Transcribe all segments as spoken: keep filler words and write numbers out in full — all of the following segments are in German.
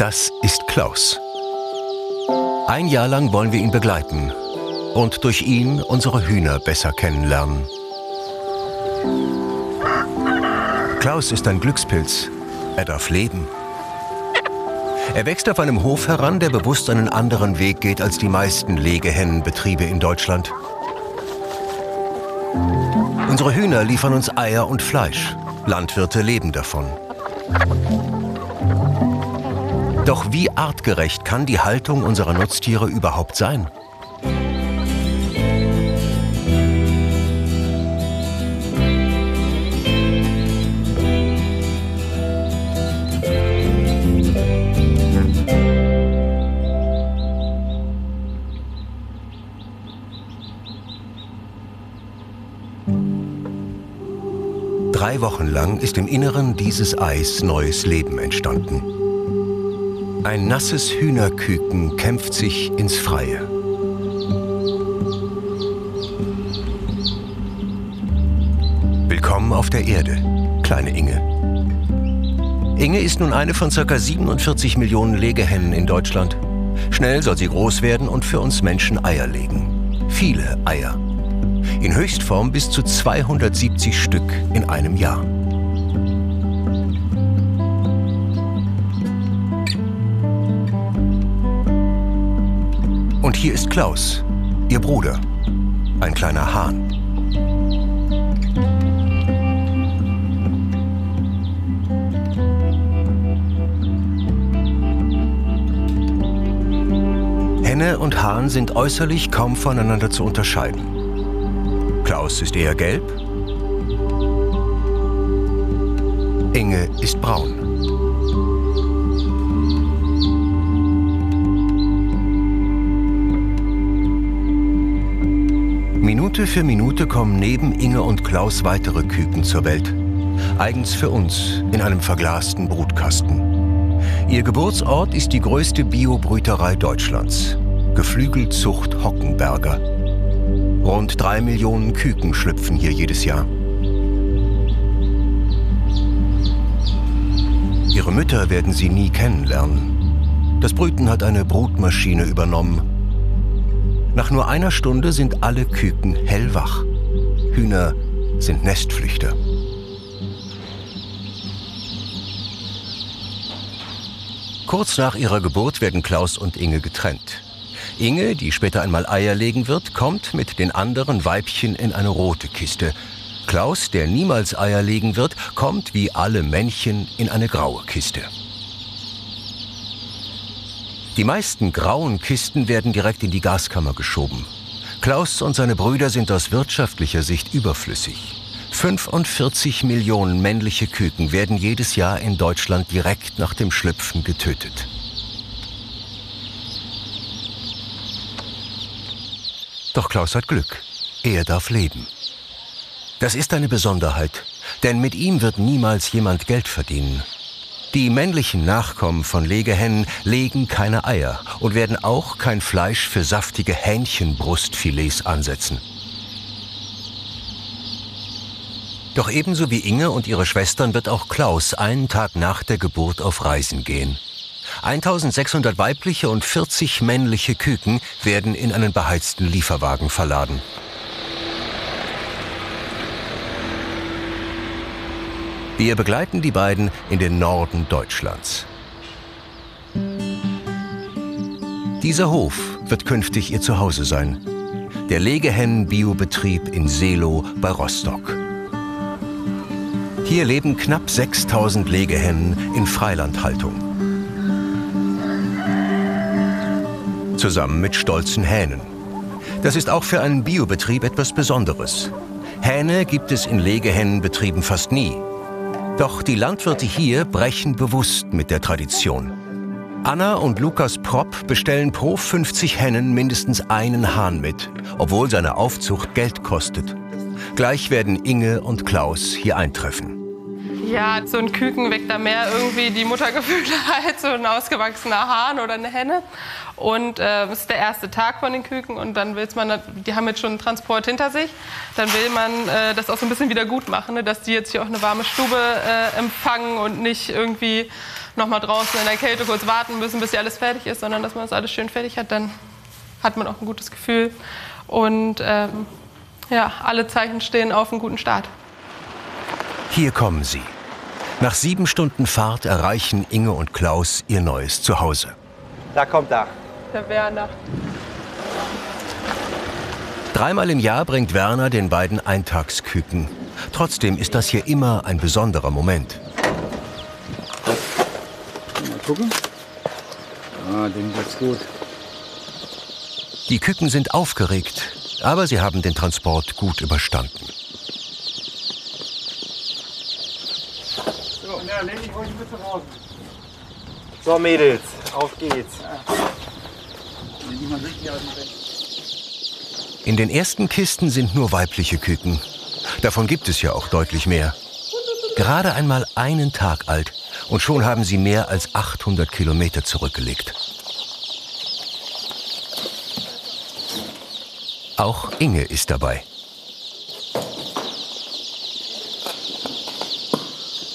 Das ist Klaus. Ein Jahr lang wollen wir ihn begleiten und durch ihn unsere Hühner besser kennenlernen. Klaus ist ein Glückspilz. Er darf leben. Er wächst auf einem Hof heran, der bewusst einen anderen Weg geht als die meisten Legehennenbetriebe in Deutschland. Unsere Hühner liefern uns Eier und Fleisch. Landwirte leben davon. Doch wie artgerecht kann die Haltung unserer Nutztiere überhaupt sein? Drei Wochen lang ist im Inneren dieses Eis neues Leben entstanden. Ein nasses Hühnerküken kämpft sich ins Freie. Willkommen auf der Erde, kleine Inge. Inge ist nun eine von ca. siebenundvierzig Millionen Legehennen in Deutschland. Schnell soll sie groß werden und für uns Menschen Eier legen. Viele Eier. In Höchstform bis zu zweihundertsiebzig Stück in einem Jahr. Und hier ist Klaus, ihr Bruder, ein kleiner Hahn. Henne und Hahn sind äußerlich kaum voneinander zu unterscheiden. Klaus ist eher gelb, Inge ist braun. Minute für Minute kommen neben Inge und Klaus weitere Küken zur Welt. Eigens für uns in einem verglasten Brutkasten. Ihr Geburtsort ist die größte Bio-Brüterei Deutschlands, Geflügelzucht Hockenberger. Rund drei Millionen Küken schlüpfen hier jedes Jahr. Ihre Mütter werden sie nie kennenlernen. Das Brüten hat eine Brutmaschine übernommen. Nach nur einer Stunde sind alle Küken hellwach. Hühner sind Nestflüchter. Kurz nach ihrer Geburt werden Klaus und Inge getrennt. Inge, die später einmal Eier legen wird, kommt mit den anderen Weibchen in eine rote Kiste. Klaus, der niemals Eier legen wird, kommt wie alle Männchen in eine graue Kiste. Die meisten grauen Kisten werden direkt in die Gaskammer geschoben. Klaus und seine Brüder sind aus wirtschaftlicher Sicht überflüssig. fünfundvierzig Millionen männliche Küken werden jedes Jahr in Deutschland direkt nach dem Schlüpfen getötet. Doch Klaus hat Glück. Er darf leben. Das ist eine Besonderheit, denn mit ihm wird niemals jemand Geld verdienen. Die männlichen Nachkommen von Legehennen legen keine Eier und werden auch kein Fleisch für saftige Hähnchenbrustfilets ansetzen. Doch ebenso wie Inge und ihre Schwestern wird auch Klaus einen Tag nach der Geburt auf Reisen gehen. eintausendsechshundert weibliche und vierzig männliche Küken werden in einen beheizten Lieferwagen verladen. Wir begleiten die beiden in den Norden Deutschlands. Dieser Hof wird künftig ihr Zuhause sein. Der Legehennen-Biobetrieb in Selow bei Rostock. Hier leben knapp sechstausend Legehennen in Freilandhaltung. Zusammen mit stolzen Hähnen. Das ist auch für einen Biobetrieb etwas Besonderes. Hähne gibt es in Legehennenbetrieben fast nie. Doch die Landwirte hier brechen bewusst mit der Tradition. Anna und Lukas Propp bestellen pro fünfzig Hennen mindestens einen Hahn mit, obwohl seine Aufzucht Geld kostet. Gleich werden Inge und Klaus hier eintreffen. Ja, so ein Küken weckt da mehr irgendwie die Muttergefühle als so ein ausgewachsener Hahn oder eine Henne. Und äh, das ist der erste Tag von den Küken und dann will man, die haben jetzt schon einen Transport hinter sich, dann will man äh, das auch so ein bisschen wieder gut machen, ne? Dass die jetzt hier auch eine warme Stube äh, empfangen und nicht irgendwie noch mal draußen in der Kälte kurz warten müssen, bis hier alles fertig ist, sondern dass man das alles schön fertig hat, dann hat man auch ein gutes Gefühl. Und ähm, ja, alle Zeichen stehen auf einen guten Start. Hier kommen sie. Nach sieben Stunden Fahrt erreichen Inge und Klaus ihr neues Zuhause. Da kommt er. Der Werner. Dreimal im Jahr bringt Werner den beiden Eintagsküken. Trotzdem ist das hier immer ein besonderer Moment. Mal gucken. Ah, dem geht's gut. Die Küken sind aufgeregt, aber sie haben den Transport gut überstanden. So, ja, leg dich ruhig ein bisschen raus. So, Mädels, auf geht's. In den ersten Kisten sind nur weibliche Küken. Davon gibt es ja auch deutlich mehr. Gerade einmal einen Tag alt und schon haben sie mehr als achthundert Kilometer zurückgelegt. Auch Inge ist dabei.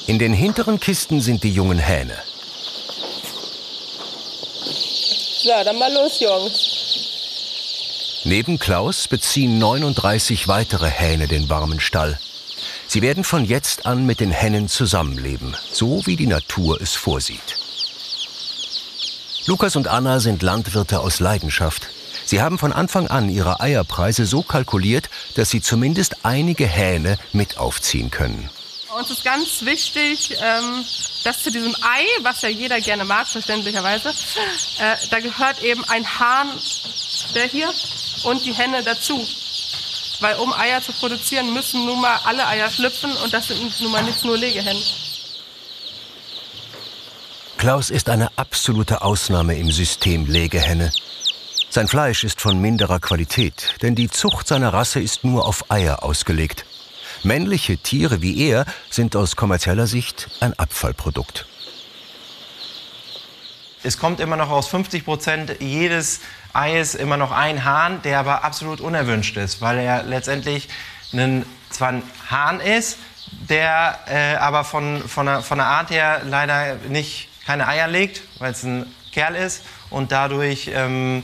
In den hinteren Kisten sind die jungen Hähne. So, dann mal los, Jungs. Neben Klaus beziehen neununddreißig weitere Hähne den warmen Stall. Sie werden von jetzt an mit den Hennen zusammenleben, so wie die Natur es vorsieht. Lukas und Anna sind Landwirte aus Leidenschaft. Sie haben von Anfang an ihre Eierpreise so kalkuliert, dass sie zumindest einige Hähne mit aufziehen können. Uns ist ganz wichtig, dass zu diesem Ei, was ja jeder gerne mag, verständlicherweise, da gehört eben ein Hahn, der hier, und die Henne dazu. Weil um Eier zu produzieren, müssen nun mal alle Eier schlüpfen und das sind nun mal nicht nur Legehennen. Klaus ist eine absolute Ausnahme im System Legehenne. Sein Fleisch ist von minderer Qualität, denn die Zucht seiner Rasse ist nur auf Eier ausgelegt. Männliche Tiere wie er sind aus kommerzieller Sicht ein Abfallprodukt. Es kommt immer noch aus fünfzig Prozent jedes Eis immer noch ein Hahn, der aber absolut unerwünscht ist, weil er letztendlich ein, zwar ein Hahn ist, der äh, aber von, von, der, von der Art her leider nicht, keine Eier legt, weil es ein Kerl ist und dadurch ähm,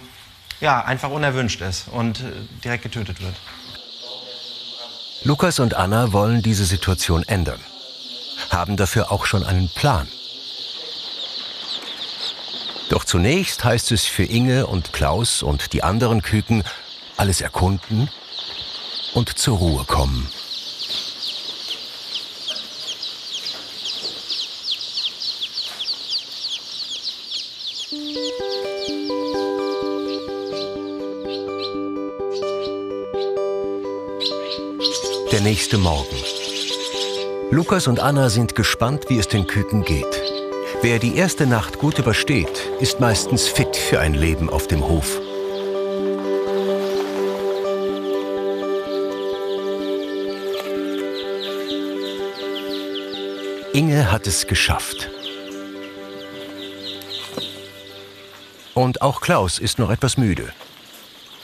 ja, einfach unerwünscht ist und direkt getötet wird. Lukas und Anna wollen diese Situation ändern, haben dafür auch schon einen Plan. Doch zunächst heißt es für Inge und Klaus und die anderen Küken, alles erkunden und zur Ruhe kommen. Der nächste Morgen. Lukas und Anna sind gespannt, wie es den Küken geht. Wer die erste Nacht gut übersteht, ist meistens fit für ein Leben auf dem Hof. Inge hat es geschafft. Und auch Klaus ist noch etwas müde.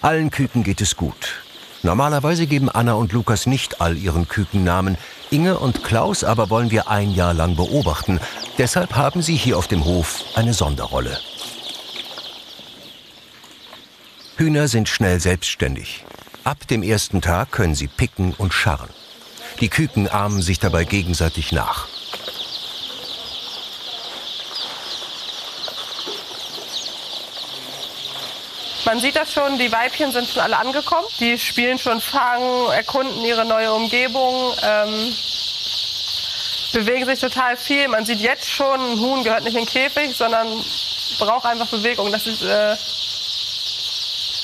Allen Küken geht es gut. Normalerweise geben Anna und Lukas nicht all ihren Küken Namen. Inge und Klaus aber wollen wir ein Jahr lang beobachten. Deshalb haben sie hier auf dem Hof eine Sonderrolle. Hühner sind schnell selbstständig. Ab dem ersten Tag können sie picken und scharren. Die Küken ahmen sich dabei gegenseitig nach. Man sieht das schon, die Weibchen sind schon alle angekommen. Die spielen schon Fangen, erkunden ihre neue Umgebung, ähm, bewegen sich total viel. Man sieht jetzt schon, ein Huhn gehört nicht in den Käfig, sondern braucht einfach Bewegung. Das ist, äh,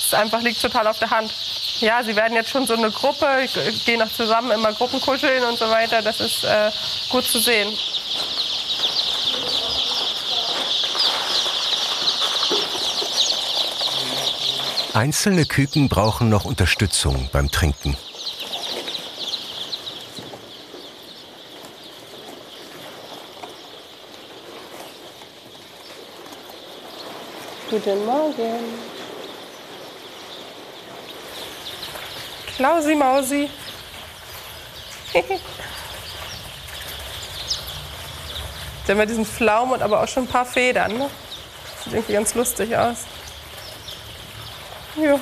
ist einfach, liegt total auf der Hand. Ja, sie werden jetzt schon so eine Gruppe, gehen auch zusammen immer Gruppenkuscheln und so weiter. Das ist äh, gut zu sehen. Einzelne Küken brauchen noch Unterstützung beim Trinken. Guten Morgen. Klausi Mausi. Jetzt haben wir diesen Flaum und aber auch schon ein paar Federn. Ne? Sieht irgendwie ganz lustig aus. Ja.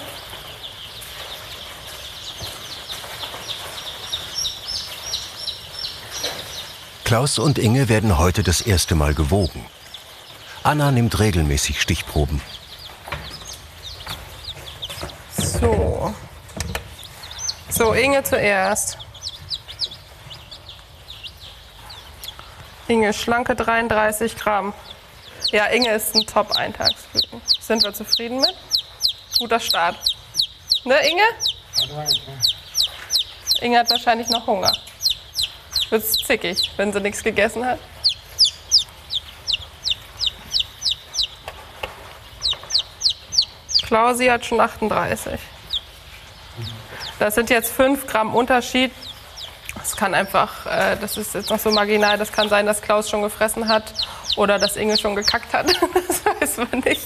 Klaus und Inge werden heute das erste Mal gewogen. Anna nimmt regelmäßig Stichproben. So. So, Inge zuerst. Inge, schlanke dreiunddreißig Gramm. Ja, Inge ist ein Top-Eintagsfliegen. Sind wir zufrieden mit? Guter Start. Ne, Inge? Inge hat wahrscheinlich noch Hunger. Wird zickig, wenn sie nichts gegessen hat. Klausi hat schon achtunddreißig. Das sind jetzt fünf Gramm Unterschied. Das kann einfach, äh, das ist jetzt noch so marginal, das kann sein, dass Klaus schon gefressen hat oder dass Inge schon gekackt hat. Das weiß man nicht.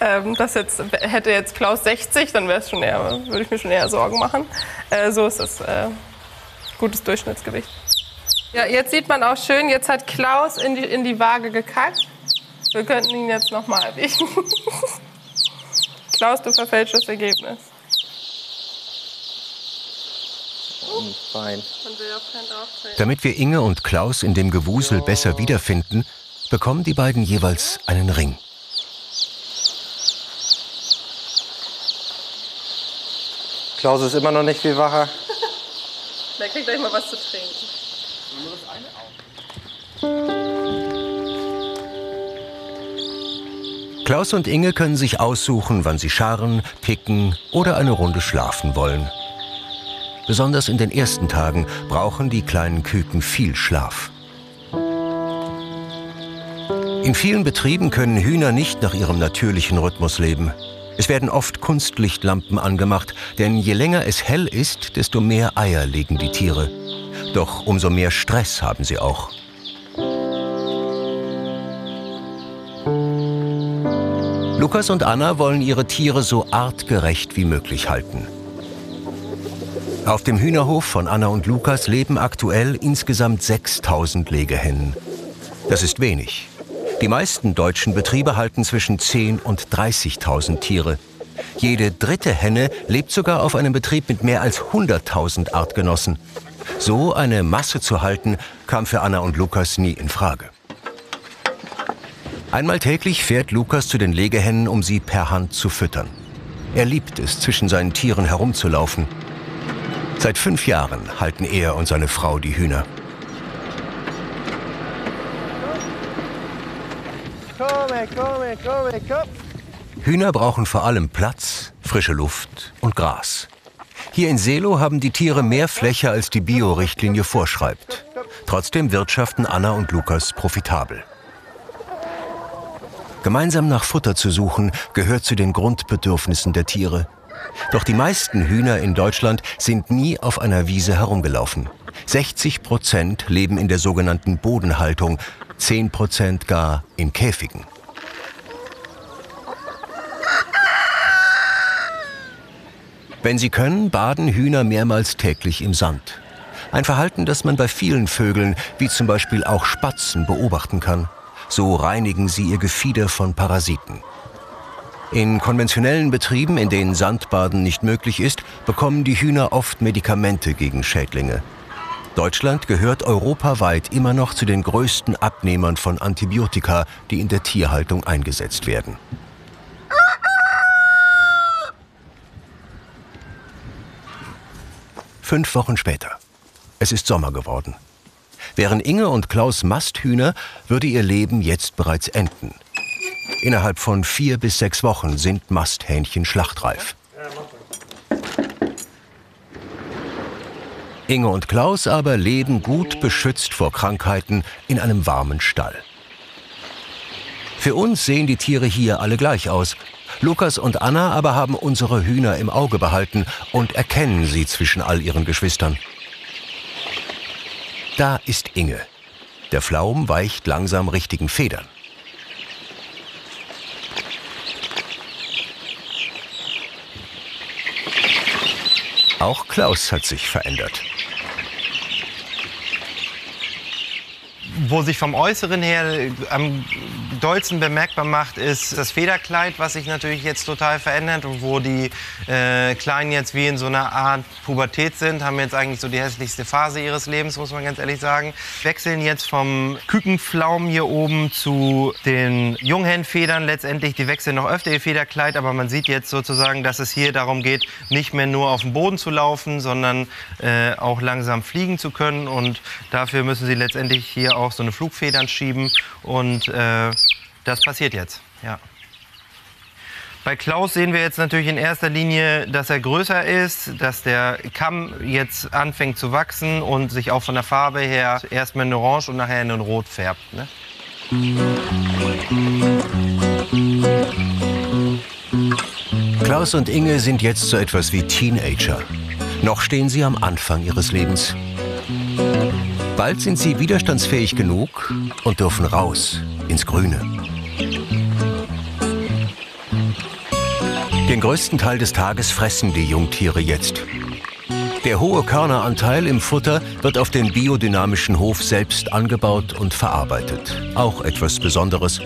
Ähm, das jetzt, hätte jetzt Klaus sechzig, dann wäre es schon eher, würde ich mir schon eher Sorgen machen. Äh, so ist das äh, gutes Durchschnittsgewicht. Ja, jetzt sieht man auch schön, jetzt hat Klaus in die, in die Waage gekackt. Wir könnten ihn jetzt nochmal wiegen. Klaus, du verfälschst das Ergebnis. Fein. Damit wir Inge und Klaus in dem Gewusel besser wiederfinden, bekommen die beiden jeweils einen Ring. Klaus ist immer noch nicht viel wacher. Der kriegt gleich mal was zu trinken. Klaus und Inge können sich aussuchen, wann sie scharren, picken oder eine Runde schlafen wollen. Besonders in den ersten Tagen brauchen die kleinen Küken viel Schlaf. In vielen Betrieben können Hühner nicht nach ihrem natürlichen Rhythmus leben. Es werden oft Kunstlichtlampen angemacht, denn je länger es hell ist, desto mehr Eier legen die Tiere. Doch umso mehr Stress haben sie auch. Lukas und Anna wollen ihre Tiere so artgerecht wie möglich halten. Auf dem Hühnerhof von Anna und Lukas leben aktuell insgesamt sechstausend Legehennen. Das ist wenig. Die meisten deutschen Betriebe halten zwischen zehntausend und dreißigtausend Tiere. Jede dritte Henne lebt sogar auf einem Betrieb mit mehr als hunderttausend Artgenossen. So eine Masse zu halten, kam für Anna und Lukas nie in Frage. Einmal täglich fährt Lukas zu den Legehennen, um sie per Hand zu füttern. Er liebt es, zwischen seinen Tieren herumzulaufen. Seit fünf Jahren halten er und seine Frau die Hühner. Hühner brauchen vor allem Platz, frische Luft und Gras. Hier in Selow haben die Tiere mehr Fläche, als die Bio-Richtlinie vorschreibt. Trotzdem wirtschaften Anna und Lukas profitabel. Gemeinsam nach Futter zu suchen, gehört zu den Grundbedürfnissen der Tiere. Doch die meisten Hühner in Deutschland sind nie auf einer Wiese herumgelaufen. sechzig Prozent leben in der sogenannten Bodenhaltung, zehn Prozent gar in Käfigen. Wenn sie können, baden Hühner mehrmals täglich im Sand. Ein Verhalten, das man bei vielen Vögeln, wie zum Beispiel auch Spatzen, beobachten kann. So reinigen sie ihr Gefieder von Parasiten. In konventionellen Betrieben, in denen Sandbaden nicht möglich ist, bekommen die Hühner oft Medikamente gegen Schädlinge. Deutschland gehört europaweit immer noch zu den größten Abnehmern von Antibiotika, die in der Tierhaltung eingesetzt werden. Fünf Wochen später. Es ist Sommer geworden. Wären Inge und Klaus Masthühner, würde ihr Leben jetzt bereits enden. Innerhalb von vier bis sechs Wochen sind Masthähnchen schlachtreif. Inge und Klaus aber leben gut beschützt vor Krankheiten in einem warmen Stall. Für uns sehen die Tiere hier alle gleich aus. Lukas und Anna aber haben unsere Hühner im Auge behalten und erkennen sie zwischen all ihren Geschwistern. Da ist Inge. Der Flaum weicht langsam richtigen Federn. Auch Klaus hat sich verändert. Wo sich vom Äußeren her am dollsten bemerkbar macht, ist das Federkleid, was sich natürlich jetzt total verändert. Und wo die äh, Kleinen jetzt wie in so einer Art Pubertät sind, haben jetzt eigentlich so die hässlichste Phase ihres Lebens, muss man ganz ehrlich sagen. Wechseln jetzt vom Kükenflaum hier oben zu den Junghenfedern letztendlich. Die wechseln noch öfter ihr Federkleid, aber man sieht jetzt sozusagen, dass es hier darum geht, nicht mehr nur auf dem Boden zu laufen, sondern äh, auch langsam fliegen zu können. Und dafür müssen sie letztendlich hier auch so eine Flugfedern schieben und äh, das passiert jetzt, ja. Bei Klaus sehen wir jetzt natürlich in erster Linie, dass er größer ist, dass der Kamm jetzt anfängt zu wachsen und sich auch von der Farbe her erstmal in Orange und nachher in den Rot färbt, ne? Klaus und Inge sind jetzt so etwas wie Teenager. Noch stehen sie am Anfang ihres Lebens. Bald sind sie widerstandsfähig genug und dürfen raus ins Grüne. Den größten Teil des Tages fressen die Jungtiere jetzt. Der hohe Körneranteil im Futter wird auf dem biodynamischen Hof selbst angebaut und verarbeitet. Auch etwas Besonderes.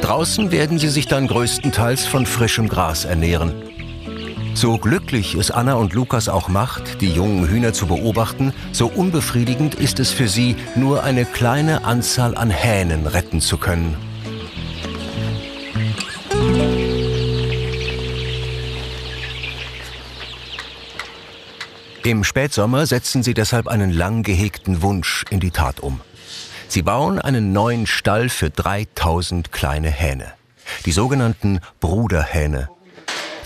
Draußen werden sie sich dann größtenteils von frischem Gras ernähren. So glücklich es Anna und Lukas auch macht, die jungen Hühner zu beobachten, so unbefriedigend ist es für sie, nur eine kleine Anzahl an Hähnen retten zu können. Im Spätsommer setzen sie deshalb einen lang gehegten Wunsch in die Tat um. Sie bauen einen neuen Stall für dreitausend kleine Hähne, die sogenannten Bruderhähne.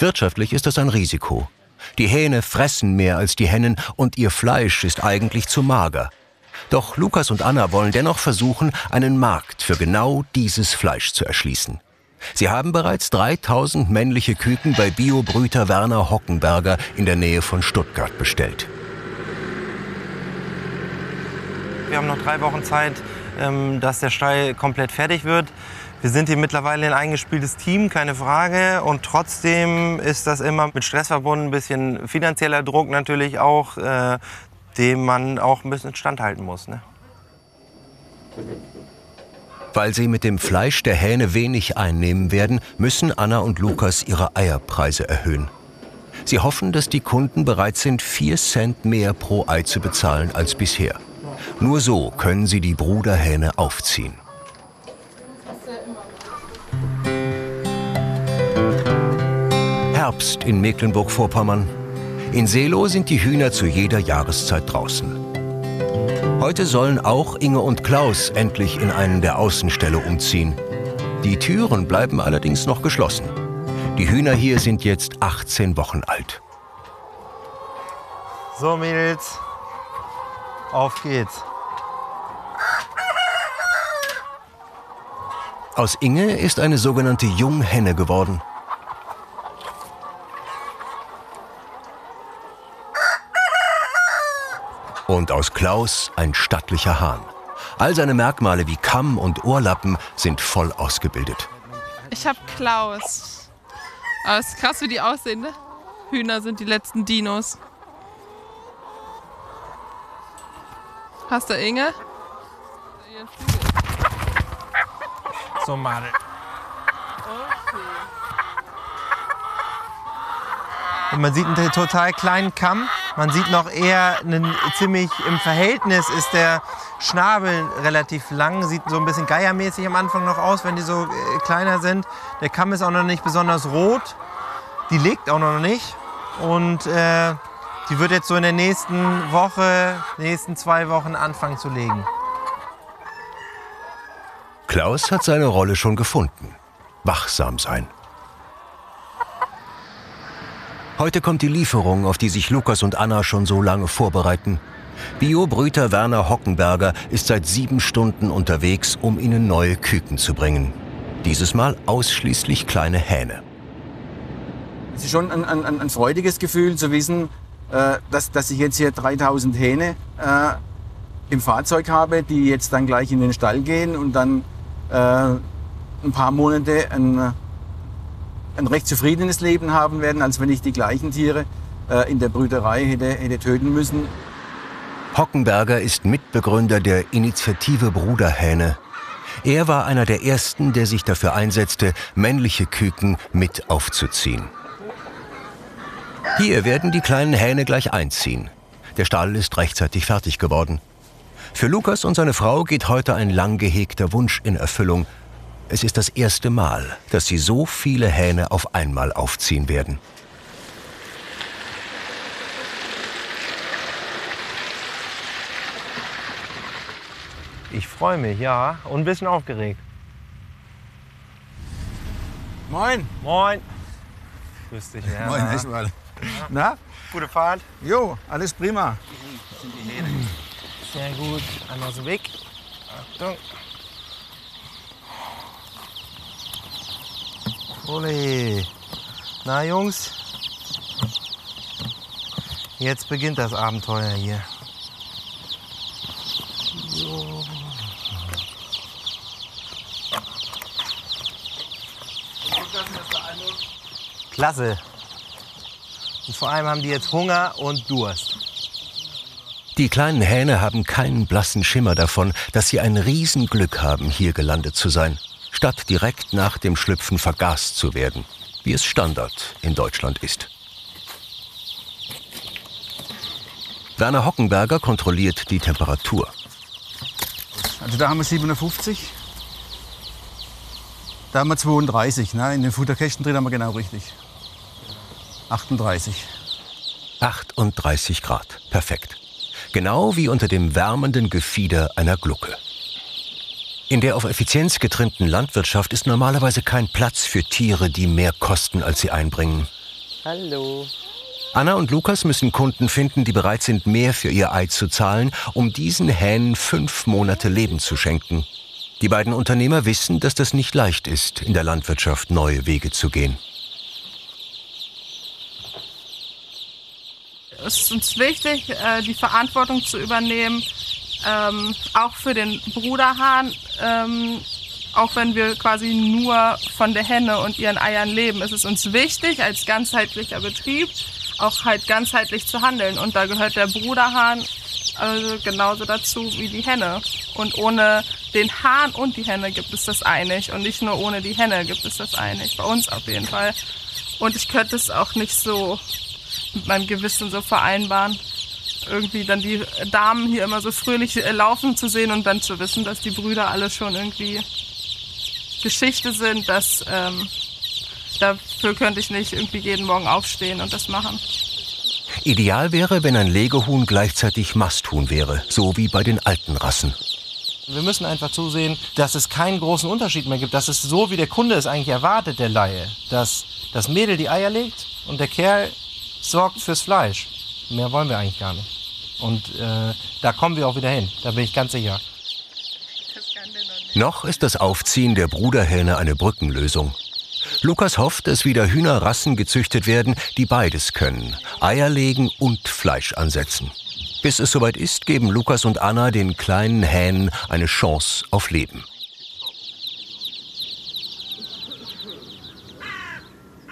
Wirtschaftlich ist das ein Risiko. Die Hähne fressen mehr als die Hennen und ihr Fleisch ist eigentlich zu mager. Doch Lukas und Anna wollen dennoch versuchen, einen Markt für genau dieses Fleisch zu erschließen. Sie haben bereits dreitausend männliche Küken bei Biobrüter Werner Hockenberger in der Nähe von Stuttgart bestellt. Wir haben noch drei Wochen Zeit, dass der Stall komplett fertig wird. Wir sind hier mittlerweile ein eingespieltes Team, keine Frage. Und trotzdem ist das immer mit Stress verbunden, ein bisschen finanzieller Druck natürlich auch, äh, dem man auch ein bisschen standhalten muss, ne? Weil sie mit dem Fleisch der Hähne wenig einnehmen werden, müssen Anna und Lukas ihre Eierpreise erhöhen. Sie hoffen, dass die Kunden bereit sind, vier Cent mehr pro Ei zu bezahlen als bisher. Nur so können sie die Bruderhähne aufziehen. Herbst in Mecklenburg-Vorpommern. In Selow sind die Hühner zu jeder Jahreszeit draußen. Heute sollen auch Inge und Klaus endlich in einen der Außenställe umziehen. Die Türen bleiben allerdings noch geschlossen. Die Hühner hier sind jetzt achtzehn Wochen alt. So Mädels, auf geht's. Aus Inge ist eine sogenannte Junghenne geworden. Und aus Klaus ein stattlicher Hahn. All seine Merkmale wie Kamm und Ohrlappen sind voll ausgebildet. Ich habe Klaus. Aber es ist krass, wie die aussehen, ne? Hühner sind die letzten Dinos. Hast du Inge? So, Madel. Und man sieht einen total kleinen Kamm. Man sieht noch eher einen ziemlich, im Verhältnis ist der Schnabel relativ lang, sieht so ein bisschen geiermäßig am Anfang noch aus, wenn die so äh, kleiner sind. Der Kamm ist auch noch nicht besonders rot, die legt auch noch nicht und äh, die wird jetzt so in der nächsten Woche, nächsten zwei Wochen anfangen zu legen. Klaus hat seine Rolle schon gefunden, wachsam sein. Heute kommt die Lieferung, auf die sich Lukas und Anna schon so lange vorbereiten. Biobrüter Werner Hockenberger ist seit sieben Stunden unterwegs, um ihnen neue Küken zu bringen. Dieses Mal ausschließlich kleine Hähne. Es ist schon ein, ein, ein freudiges Gefühl zu wissen, äh, dass, dass ich jetzt hier dreitausend Hähne äh, im Fahrzeug habe, die jetzt dann gleich in den Stall gehen und dann äh, ein paar Monate ein, ein recht zufriedenes Leben haben werden, als wenn ich die gleichen Tiere äh, in der Brüderei hätte, hätte töten müssen. Hockenberger ist Mitbegründer der Initiative Bruderhähne. Er war einer der ersten, der sich dafür einsetzte, männliche Küken mit aufzuziehen. Hier werden die kleinen Hähne gleich einziehen. Der Stall ist rechtzeitig fertig geworden. Für Lukas und seine Frau geht heute ein lang gehegter Wunsch in Erfüllung. Es ist das erste Mal, dass sie so viele Hähne auf einmal aufziehen werden. Ich freue mich, ja, und ein bisschen aufgeregt. Moin. Moin. Grüß dich, Werner. Moin, erstmal. Ja. Na? Gute Fahrt? Jo, alles prima. Das sind die Hähne. Sehr gut. Einmal so weg. Achtung. Ole. Na, Jungs? Jetzt beginnt das Abenteuer hier. Jo. Klasse. Und vor allem haben die jetzt Hunger und Durst. Die kleinen Hähne haben keinen blassen Schimmer davon, dass sie ein Riesenglück haben, hier gelandet zu sein, statt direkt nach dem Schlüpfen vergast zu werden, wie es Standard in Deutschland ist. Werner Hockenberger kontrolliert die Temperatur. Also da haben wir siebenundfünfzig. Da haben wir zweiunddreißig. Ne? In den Futterkästen drin haben wir genau richtig. achtunddreißig. achtunddreißig Grad. Perfekt. Genau wie unter dem wärmenden Gefieder einer Glucke. In der auf Effizienz getrimmten Landwirtschaft ist normalerweise kein Platz für Tiere, die mehr kosten, als sie einbringen. Hallo. Anna und Lukas müssen Kunden finden, die bereit sind, mehr für ihr Ei zu zahlen, um diesen Hähnen fünf Monate Leben zu schenken. Die beiden Unternehmer wissen, dass das nicht leicht ist, in der Landwirtschaft neue Wege zu gehen. Es ist uns wichtig, die Verantwortung zu übernehmen, auch für den Bruderhahn, auch wenn wir quasi nur von der Henne und ihren Eiern leben. Es ist uns wichtig, als ganzheitlicher Betrieb auch halt ganzheitlich zu handeln. Und da gehört der Bruderhahn also genauso dazu wie die Henne. Und ohne den Hahn und die Henne gibt es das Ei nicht. Und nicht nur ohne die Henne gibt es das Ei nicht. Bei uns auf jeden Fall. Und ich könnte es auch nicht so mit meinem Gewissen so vereinbaren, irgendwie dann die Damen hier immer so fröhlich laufen zu sehen und dann zu wissen, dass die Brüder alle schon irgendwie Geschichte sind, dass ähm, dafür könnte ich nicht irgendwie jeden Morgen aufstehen und das machen. Ideal wäre, wenn ein Legehuhn gleichzeitig Masthuhn wäre, so wie bei den alten Rassen. Wir müssen einfach zusehen, dass es keinen großen Unterschied mehr gibt, dass es so, wie der Kunde es eigentlich erwartet, der Laie, dass das Mädel die Eier legt und der Kerl sorgt fürs Fleisch. Mehr wollen wir eigentlich gar nicht. Und äh, da kommen wir auch wieder hin, da bin ich ganz sicher. Noch ist das Aufziehen der Bruderhähne eine Brückenlösung. Lukas hofft, dass wieder Hühnerrassen gezüchtet werden, die beides können. Eier legen und Fleisch ansetzen. Bis es soweit ist, geben Lukas und Anna den kleinen Hähnen eine Chance auf Leben.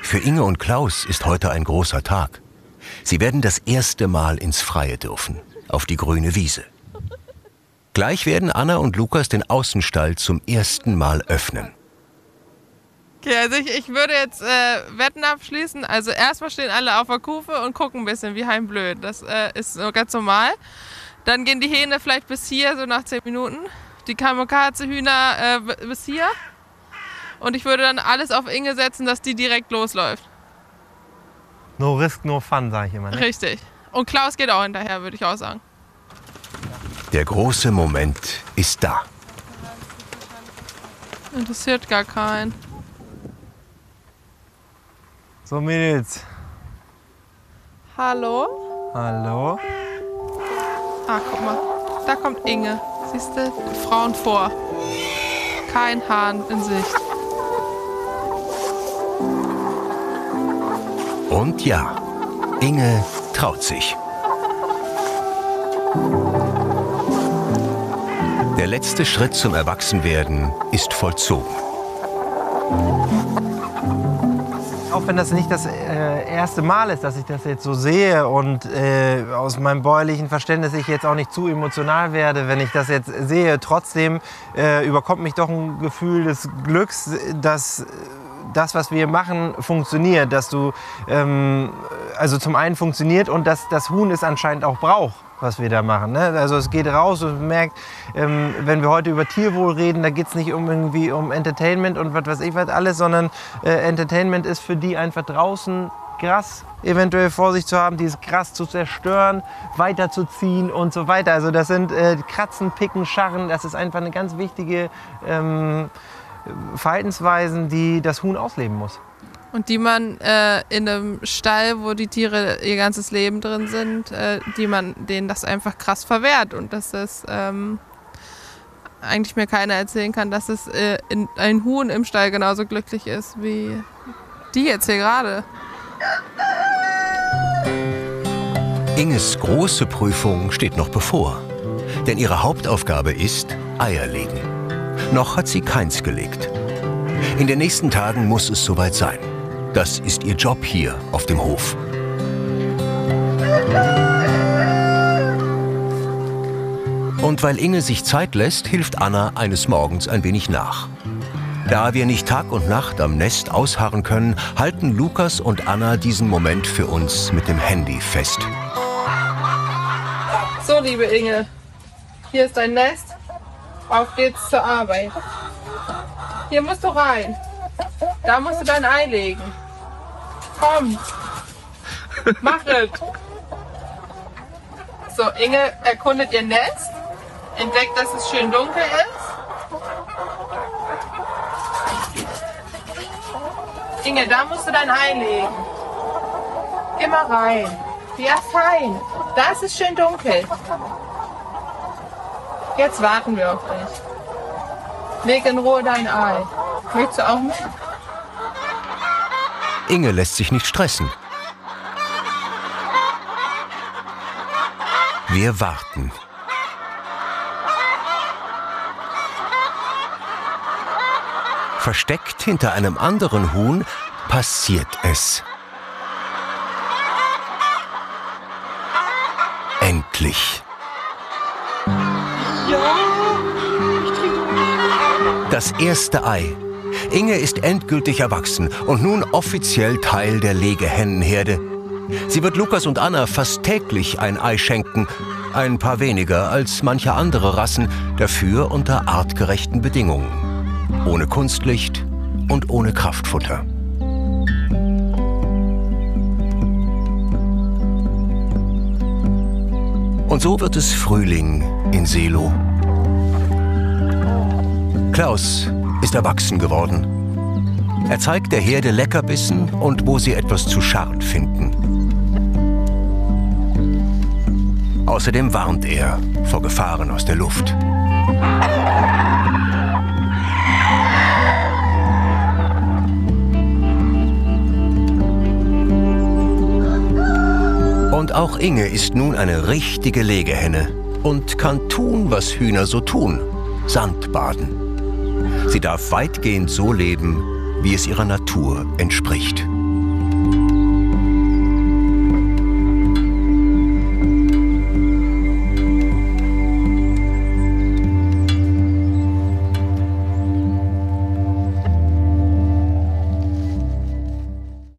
Für Inge und Klaus ist heute ein großer Tag. Sie werden das erste Mal ins Freie dürfen, auf die grüne Wiese. Gleich werden Anna und Lukas den Außenstall zum ersten Mal öffnen. Okay, also ich, ich würde jetzt äh, Wetten abschließen. Also erstmal stehen alle auf der Kufe und gucken ein bisschen wie heimblöd. Das äh, ist so ganz normal. Dann gehen die Hähne vielleicht bis hier, so nach zehn Minuten. Die Kamikaze-Hühner äh, bis hier. Und ich würde dann alles auf Inge setzen, dass die direkt losläuft. No risk, no fun, sage ich immer. Ne? Richtig. Und Klaus geht auch hinterher, würde ich auch sagen. Der große Moment ist da. Interessiert gar keinen. So, Mädels. Hallo? Hallo? Ah, guck mal. Da kommt Inge. Siehst du? Frauen vor. Kein Hahn in Sicht. Und ja, Inge traut sich. Der letzte Schritt zum Erwachsenwerden ist vollzogen. Auch wenn das nicht das äh, erste Mal ist, dass ich das jetzt so sehe und äh, aus meinem bäuerlichen Verständnis ich jetzt auch nicht zu emotional werde, wenn ich das jetzt sehe, trotzdem äh, überkommt mich doch ein Gefühl des Glücks, dass das, was wir machen, funktioniert, dass du, ähm, also zum einen funktioniert und dass das Huhn es anscheinend auch braucht, was wir da machen, ne? Also es geht raus und man merkt, ähm, wenn wir heute über Tierwohl reden, da geht es nicht um, irgendwie um Entertainment und was weiß ich was alles, sondern äh, Entertainment ist für die einfach draußen Gras eventuell vor sich zu haben, dieses Gras zu zerstören, weiterzuziehen und so weiter. Also das sind äh, Kratzen, Picken, Scharren, das ist einfach eine ganz wichtige ähm, Verhaltensweisen, die das Huhn ausleben muss. Und die man äh, in einem Stall, wo die Tiere ihr ganzes Leben drin sind, äh, die man denen das einfach krass verwehrt. Und dass das ähm, eigentlich mir keiner erzählen kann, dass es äh, in, ein Huhn im Stall genauso glücklich ist wie die jetzt hier gerade. Inges große Prüfung steht noch bevor. Denn ihre Hauptaufgabe ist Eier legen. Noch hat sie keins gelegt. In den nächsten Tagen muss es soweit sein. Das ist ihr Job hier auf dem Hof. Und weil Inge sich Zeit lässt, hilft Anna eines Morgens ein wenig nach. Da wir nicht Tag und Nacht am Nest ausharren können, halten Lukas und Anna diesen Moment für uns mit dem Handy fest. So, liebe Inge, hier ist dein Nest. Auf geht's zur Arbeit. Hier musst du rein. Da musst du dein Ei legen. Komm. Mach es. So, Inge erkundet ihr Nest. Entdeckt, dass es schön dunkel ist. Inge, da musst du dein Ei legen. Geh mal rein. Ja, fein. Da ist es schön dunkel. Jetzt warten wir auf dich. Leg in Ruhe dein Ei. Willst du auch mit? Inge lässt sich nicht stressen. Wir warten. Versteckt hinter einem anderen Huhn passiert es. Endlich. Das erste Ei. Inge ist endgültig erwachsen und nun offiziell Teil der Legehennenherde. Sie wird Lukas und Anna fast täglich ein Ei schenken. Ein paar weniger als manche andere Rassen, dafür unter artgerechten Bedingungen. Ohne Kunstlicht und ohne Kraftfutter. Und so wird es Frühling in Selow. Klaus ist erwachsen geworden. Er zeigt der Herde Leckerbissen und wo sie etwas zu scharen finden. Außerdem warnt er vor Gefahren aus der Luft. Und auch Inge ist nun eine richtige Legehenne und kann tun, was Hühner so tun: Sand baden. Sie darf weitgehend so leben, wie es ihrer Natur entspricht.